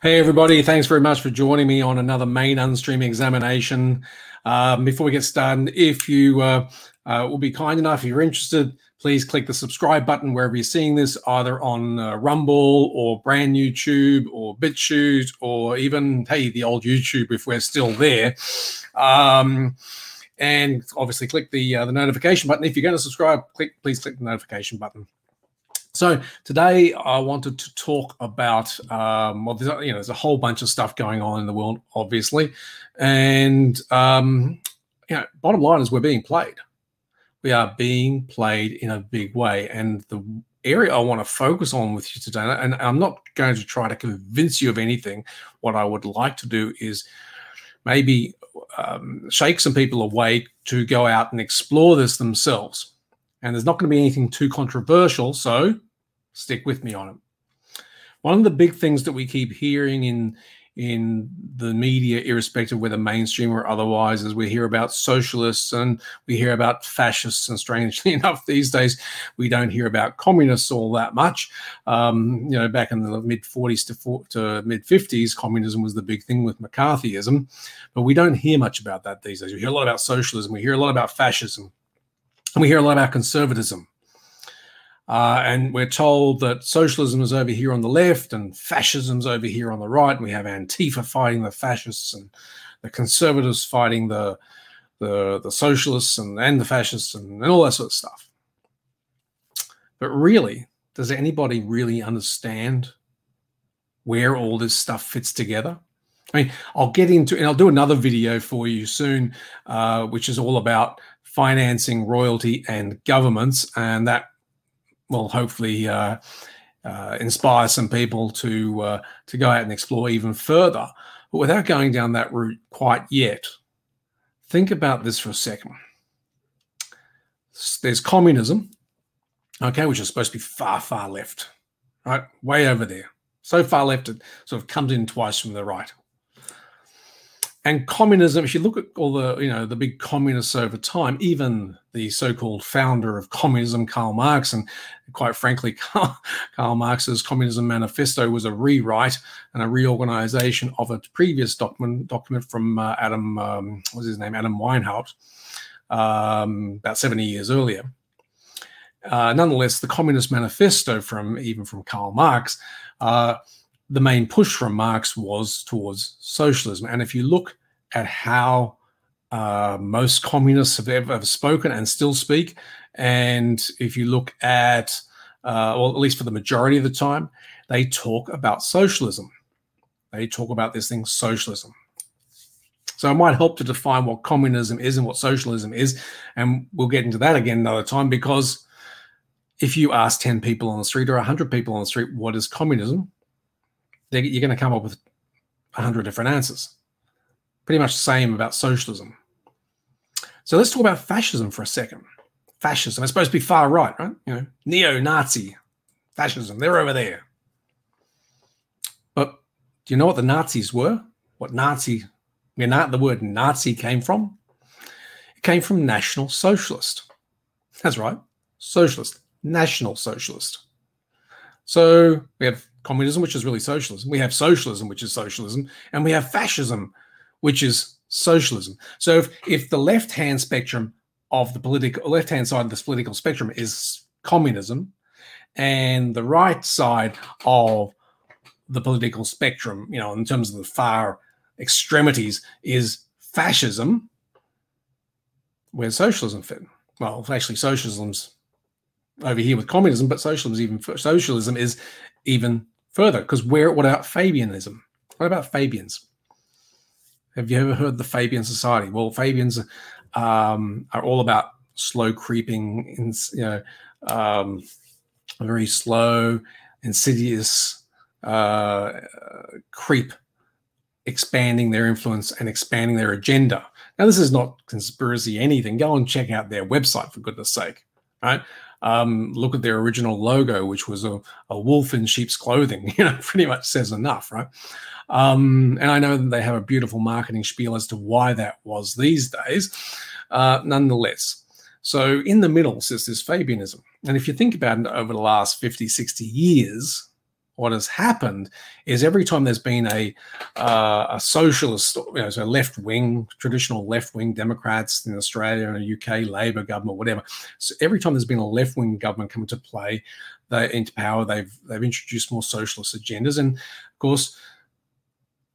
Hey everybody, thanks very much for joining me on another main Unstream examination. Before we get started, if you will be kind enough, if you're interested, please click the subscribe button wherever you're seeing this, either on Rumble or brand new YouTube or BitChute or even, hey, the old YouTube if we're still there. And obviously click the notification button. If you're going to subscribe, please click the notification button. So today I wanted to talk about, there's a whole bunch of stuff going on in the world, obviously. And, bottom line is we're being played. We are being played in a big way. And the area I want to focus on with you today, and I'm not going to try to convince you of anything. What I would like to do is maybe shake some people awake to go out and explore this themselves. And there's not going to be anything too controversial, so stick with me on it. One of the big things that we keep hearing in the media, irrespective of whether mainstream or otherwise, is we hear about socialists and we hear about fascists, and strangely enough, these days we don't hear about communists all that much. Back in the mid-40s to mid-50s, communism was the big thing with McCarthyism, but we don't hear much about that these days. We hear a lot about socialism, we hear a lot about fascism, and we hear a lot about conservatism. And we're told that socialism is over here on the left and fascism's over here on the right. And we have Antifa fighting the fascists and the conservatives fighting the socialists and the fascists and all that sort of stuff. But really, does anybody really understand where all this stuff fits together? I mean, I'll get into it, and I'll do another video for you soon, which is all about financing, royalty, and governments, and that will hopefully inspire some people to go out and explore even further. But without going down that route quite yet, think about this for a second. There's communism, okay, which is supposed to be far, far left, right? Way over there. So far left it sort of comes in twice from the right. And communism, if you look at all the big communists over time, even the so-called founder of communism, Karl Marx, and quite frankly, Karl Marx's Communism Manifesto was a rewrite and a reorganization of a previous document from Adam Weinhaupt, about 70 years earlier. Nonetheless, the Communist Manifesto from Karl Marx, the main push from Marx was towards socialism. And if you look at how most communists have ever spoken and still speak, and if you look at, or at least for the majority of the time, they talk about socialism. They talk about this thing, socialism. So it might help to define what communism is and what socialism is, and we'll get into that again another time, because if you ask 10 people on the street or 100 people on the street, what is communism? You're going to come up with 100 different answers. Pretty much the same about socialism. So let's talk about fascism for a second. Fascism, it's supposed to be far right? Neo-Nazi fascism, they're over there. But do you know what the Nazis were? The word Nazi came from? It came from National Socialist. That's right, Socialist, National Socialist. So we have communism, which is really socialism. We have socialism, which is socialism. And we have fascism, which is socialism. So if the left-hand spectrum of the political, left-hand side of this political spectrum is communism, and the right side of the political spectrum, in terms of the far extremities, is fascism, where socialism fit. Well, actually, socialism's over here with communism, but socialism is even further, because what about Fabianism? What about Fabians? Have you ever heard the Fabian Society? Well, Fabians are all about slow creeping, very slow, insidious creep, expanding their influence and expanding their agenda. Now, this is not conspiracy anything. Go and check out their website, for goodness sake, right? Look at their original logo, which was a wolf in sheep's clothing, pretty much says enough, right? And I know that they have a beautiful marketing spiel as to why that was these days, nonetheless. So in the middle sits this Fabianism. And if you think about it, over the last 50, 60 years, what has happened is every time there's been a socialist, you know, so left-wing, traditional left-wing Democrats in Australia and the UK, Labour government, whatever. So every time there's been a left-wing government come into play, they into power, they've introduced more socialist agendas. And of course,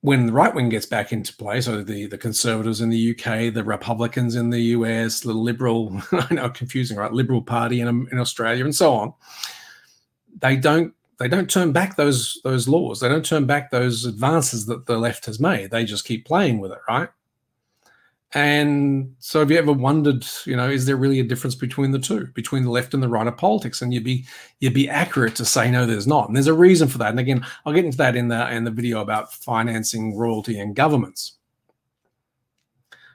when the right wing gets back into play, so the Conservatives in the UK, the Republicans in the US, the Liberal, I know, confusing, right? Liberal Party in Australia, and so on, they don't turn back those laws. They don't turn back those advances that the left has made. They just keep playing with it, right? And so have you ever wondered, you know, is there really a difference between the two, between the left and the right of politics? And you'd be accurate to say, no, there's not. And there's a reason for that. And again, I'll get into that in the video about financing, royalty, and governments.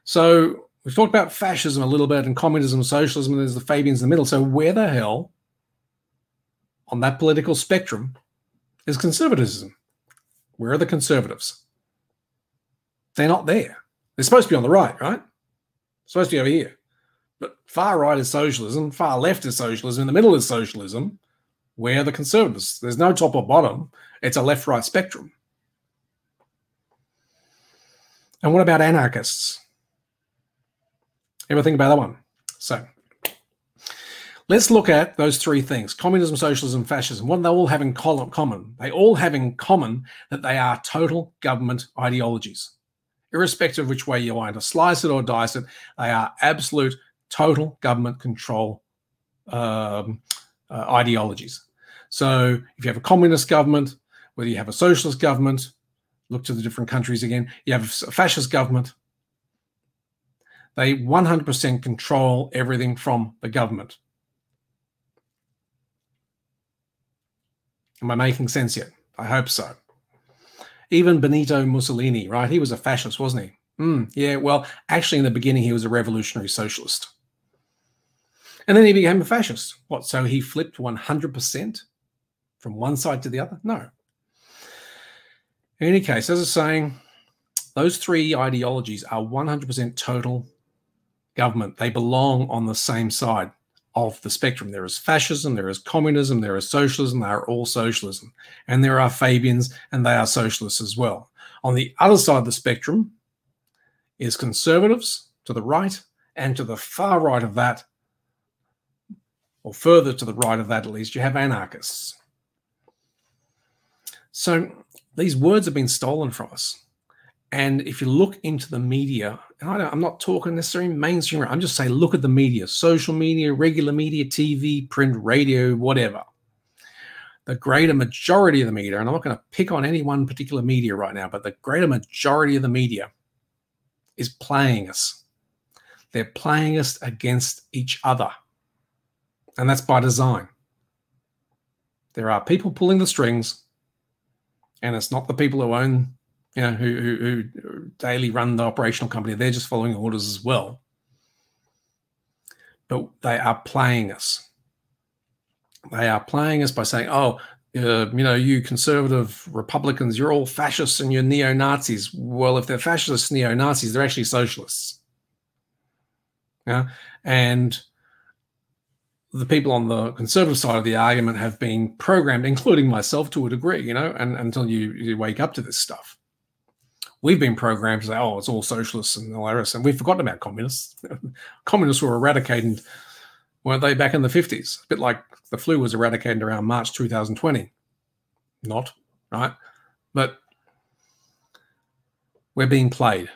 So we've talked about fascism a little bit and communism, socialism, and there's the Fabians in the middle. So where the hell on that political spectrum is conservatism? Where are the conservatives? They're not there. They're supposed to be on the right, right? Supposed to be over here. But far right is socialism, far left is socialism, in the middle is socialism. Where are the conservatives? There's no top or bottom. It's a left-right spectrum. And what about anarchists? Ever think about that one? So let's look at those three things, communism, socialism, fascism. What do they all have in common? They all have in common that they are total government ideologies. Irrespective of which way you want to slice it or dice it, they are absolute total government control ideologies. So if you have a communist government, whether you have a socialist government, look to the different countries again, you have a fascist government, they 100% control everything from the government. Am I making sense yet? I hope so. Even Benito Mussolini, right? He was a fascist, wasn't he? Yeah, well, actually, in the beginning, he was a revolutionary socialist. And then he became a fascist. What, so he flipped 100% from one side to the other? No. In any case, as I was saying, those three ideologies are 100% total government. They belong on the same side of the spectrum. There is fascism, there is communism, there is socialism, they are all socialism. And there are Fabians, and they are socialists as well. On the other side of the spectrum is conservatives to the right, and to the far right of that, or further to the right of that at least, you have anarchists. So these words have been stolen from us. And if you look into the media, and I'm not talking necessarily mainstream, I'm just saying look at the media, social media, regular media, TV, print, radio, whatever. The greater majority of the media, and I'm not going to pick on any one particular media right now, but the greater majority of the media is playing us. They're playing us against each other. And that's by design. There are people pulling the strings, and it's not the people who own, you know, who daily run the operational company. They're just following orders as well. But they are playing us. They are playing us by saying, oh, you know, you conservative Republicans, you're all fascists and you're neo-Nazis. Well, if they're fascists, neo-Nazis, they're actually socialists. Yeah? And the people on the conservative side of the argument have been programmed, including myself to a degree, you know, and until you wake up to this stuff. We've been programmed to say, oh, it's all socialists and all that, and we've forgotten about communists. Communists were eradicated, weren't they, back in the 50s? A bit like the flu was eradicated around March 2020. Not, right? But we're being played.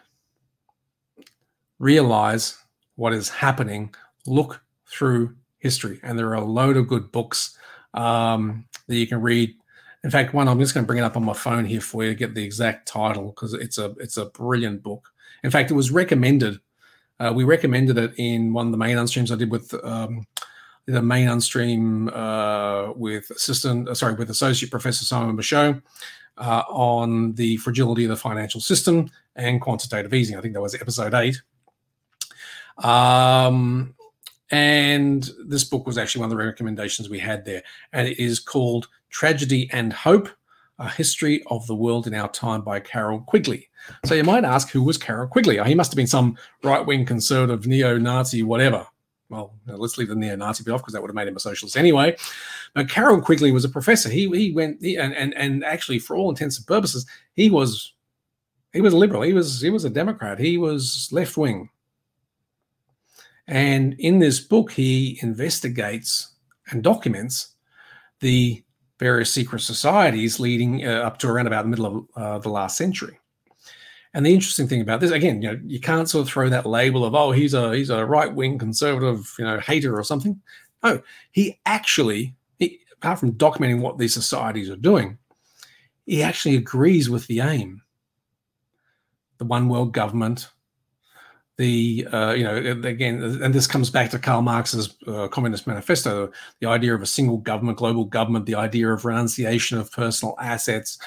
Realize what is happening. Look through history. And there are a load of good books that you can read. In fact, one, I'm just going to bring it up on my phone here for you to get the exact title, because it's a brilliant book. In fact, it was recommended. We recommended it in one of the main unstreams I did with the main unstream with Associate Professor Simon Michaux on the fragility of the financial system and quantitative easing. I think that was episode 8. And this book was actually one of the recommendations we had there. And it is called Tragedy and Hope, A History of the World in Our Time by Carol Quigley. So you might ask, who was Carol Quigley? He must have been some right-wing conservative neo-Nazi whatever, well, let's leave the neo-Nazi bit off because that would have made him a socialist anyway. But Carol Quigley was a professor. He went and actually, for all intents and purposes, he was liberal. He was a Democrat. He was left wing. And in this book, he investigates and documents the various secret societies leading up to around about the middle of the last century. And the interesting thing about this, again, you know, you can't sort of throw that label of, oh, he's a right-wing conservative, you know, hater or something. No, he actually, apart from documenting what these societies are doing, he actually agrees with the aim. The one world government, and this comes back to Karl Marx's Communist Manifesto, the idea of a single government, global government, the idea of renunciation of personal assets,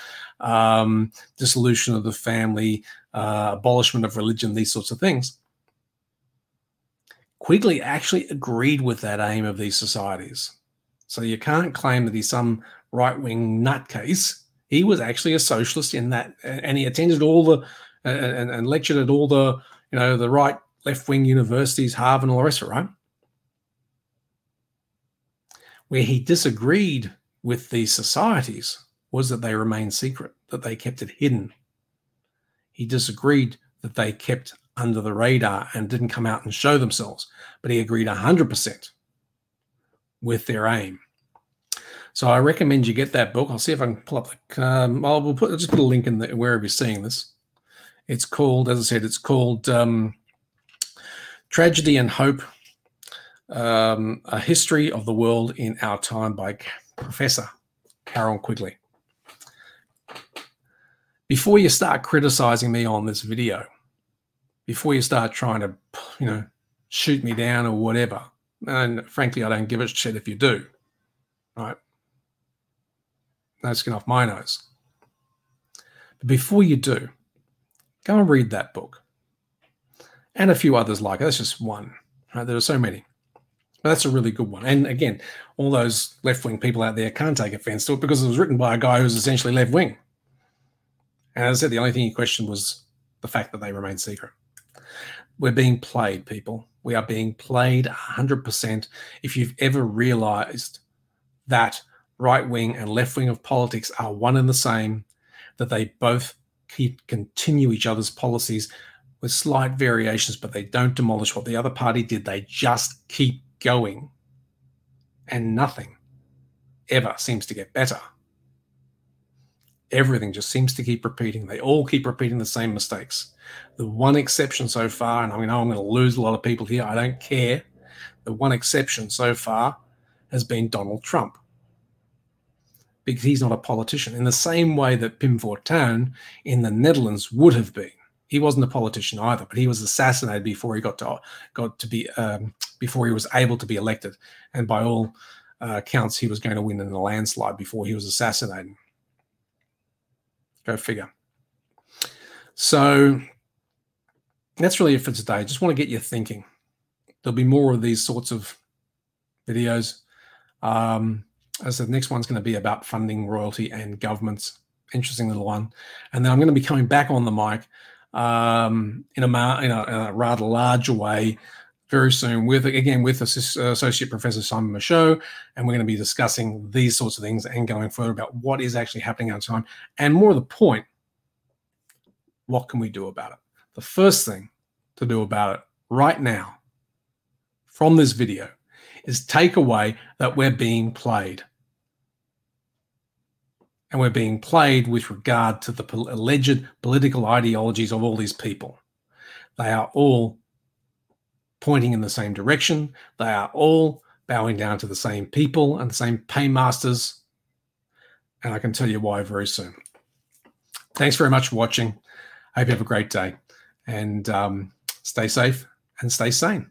dissolution of the family, abolishment of religion, these sorts of things. Quigley actually agreed with that aim of these societies. So you can't claim that he's some right-wing nutcase. He was actually a socialist in that, and he attended all the and lectured at all the, you know, the right, left-wing universities, Harvard and all the rest of it, right? Where he disagreed with these societies was that they remained secret, that they kept it hidden. He disagreed that they kept under the radar and didn't come out and show themselves, but he agreed 100% with their aim. So I recommend you get that book. I'll see if I can pull up the... I'll just put a link in the, wherever you're seeing this. It's called, as I said, it's called Tragedy and Hope, A History of the World in Our Time by Professor Carol Quigley. Before you start criticizing me on this video, before you start trying to, you know, shoot me down or whatever, and frankly, I don't give a shit if you do, right? No skin off my nose. But before you do, go and read that book and a few others like it. That's just one. Right? There are so many. But that's a really good one. And again, all those left-wing people out there can't take offense to it because it was written by a guy who's essentially left-wing. And as I said, the only thing he questioned was the fact that they remain secret. We're being played, people. We are being played 100%. If you've ever realized that right-wing and left-wing of politics are one and the same, that they both continue each other's policies with slight variations, but they don't demolish what the other party did. They just keep going, and nothing ever seems to get better. Everything just seems to keep repeating. They all keep repeating the same mistakes. The one exception so far, and I know I'm going to lose a lot of people here, I don't care. The one exception so far has been Donald Trump, because he's not a politician, in the same way that Pim Fortuyn in the Netherlands would have been. He wasn't a politician either, but he was assassinated before he before he was able to be elected. And by all accounts, he was going to win in a landslide before he was assassinated. Go figure. So that's really it for today. I just want to get you thinking. There'll be more of these sorts of videos. As I said, the next one's going to be about funding, royalty, and governments. Interesting little one. And then I'm going to be coming back on the mic in a rather larger way very soon with Associate Professor Simon Michaux, and we're going to be discussing these sorts of things and going further about what is actually happening at our time, and more to the point, what can we do about it? The first thing to do about it right now from this video is take away that we're being played. And we're being played with regard to the alleged political ideologies of all these people. They are all pointing in the same direction. They are all bowing down to the same people and the same paymasters. And I can tell you why very soon. Thanks very much for watching. I hope you have a great day. And stay safe and stay sane.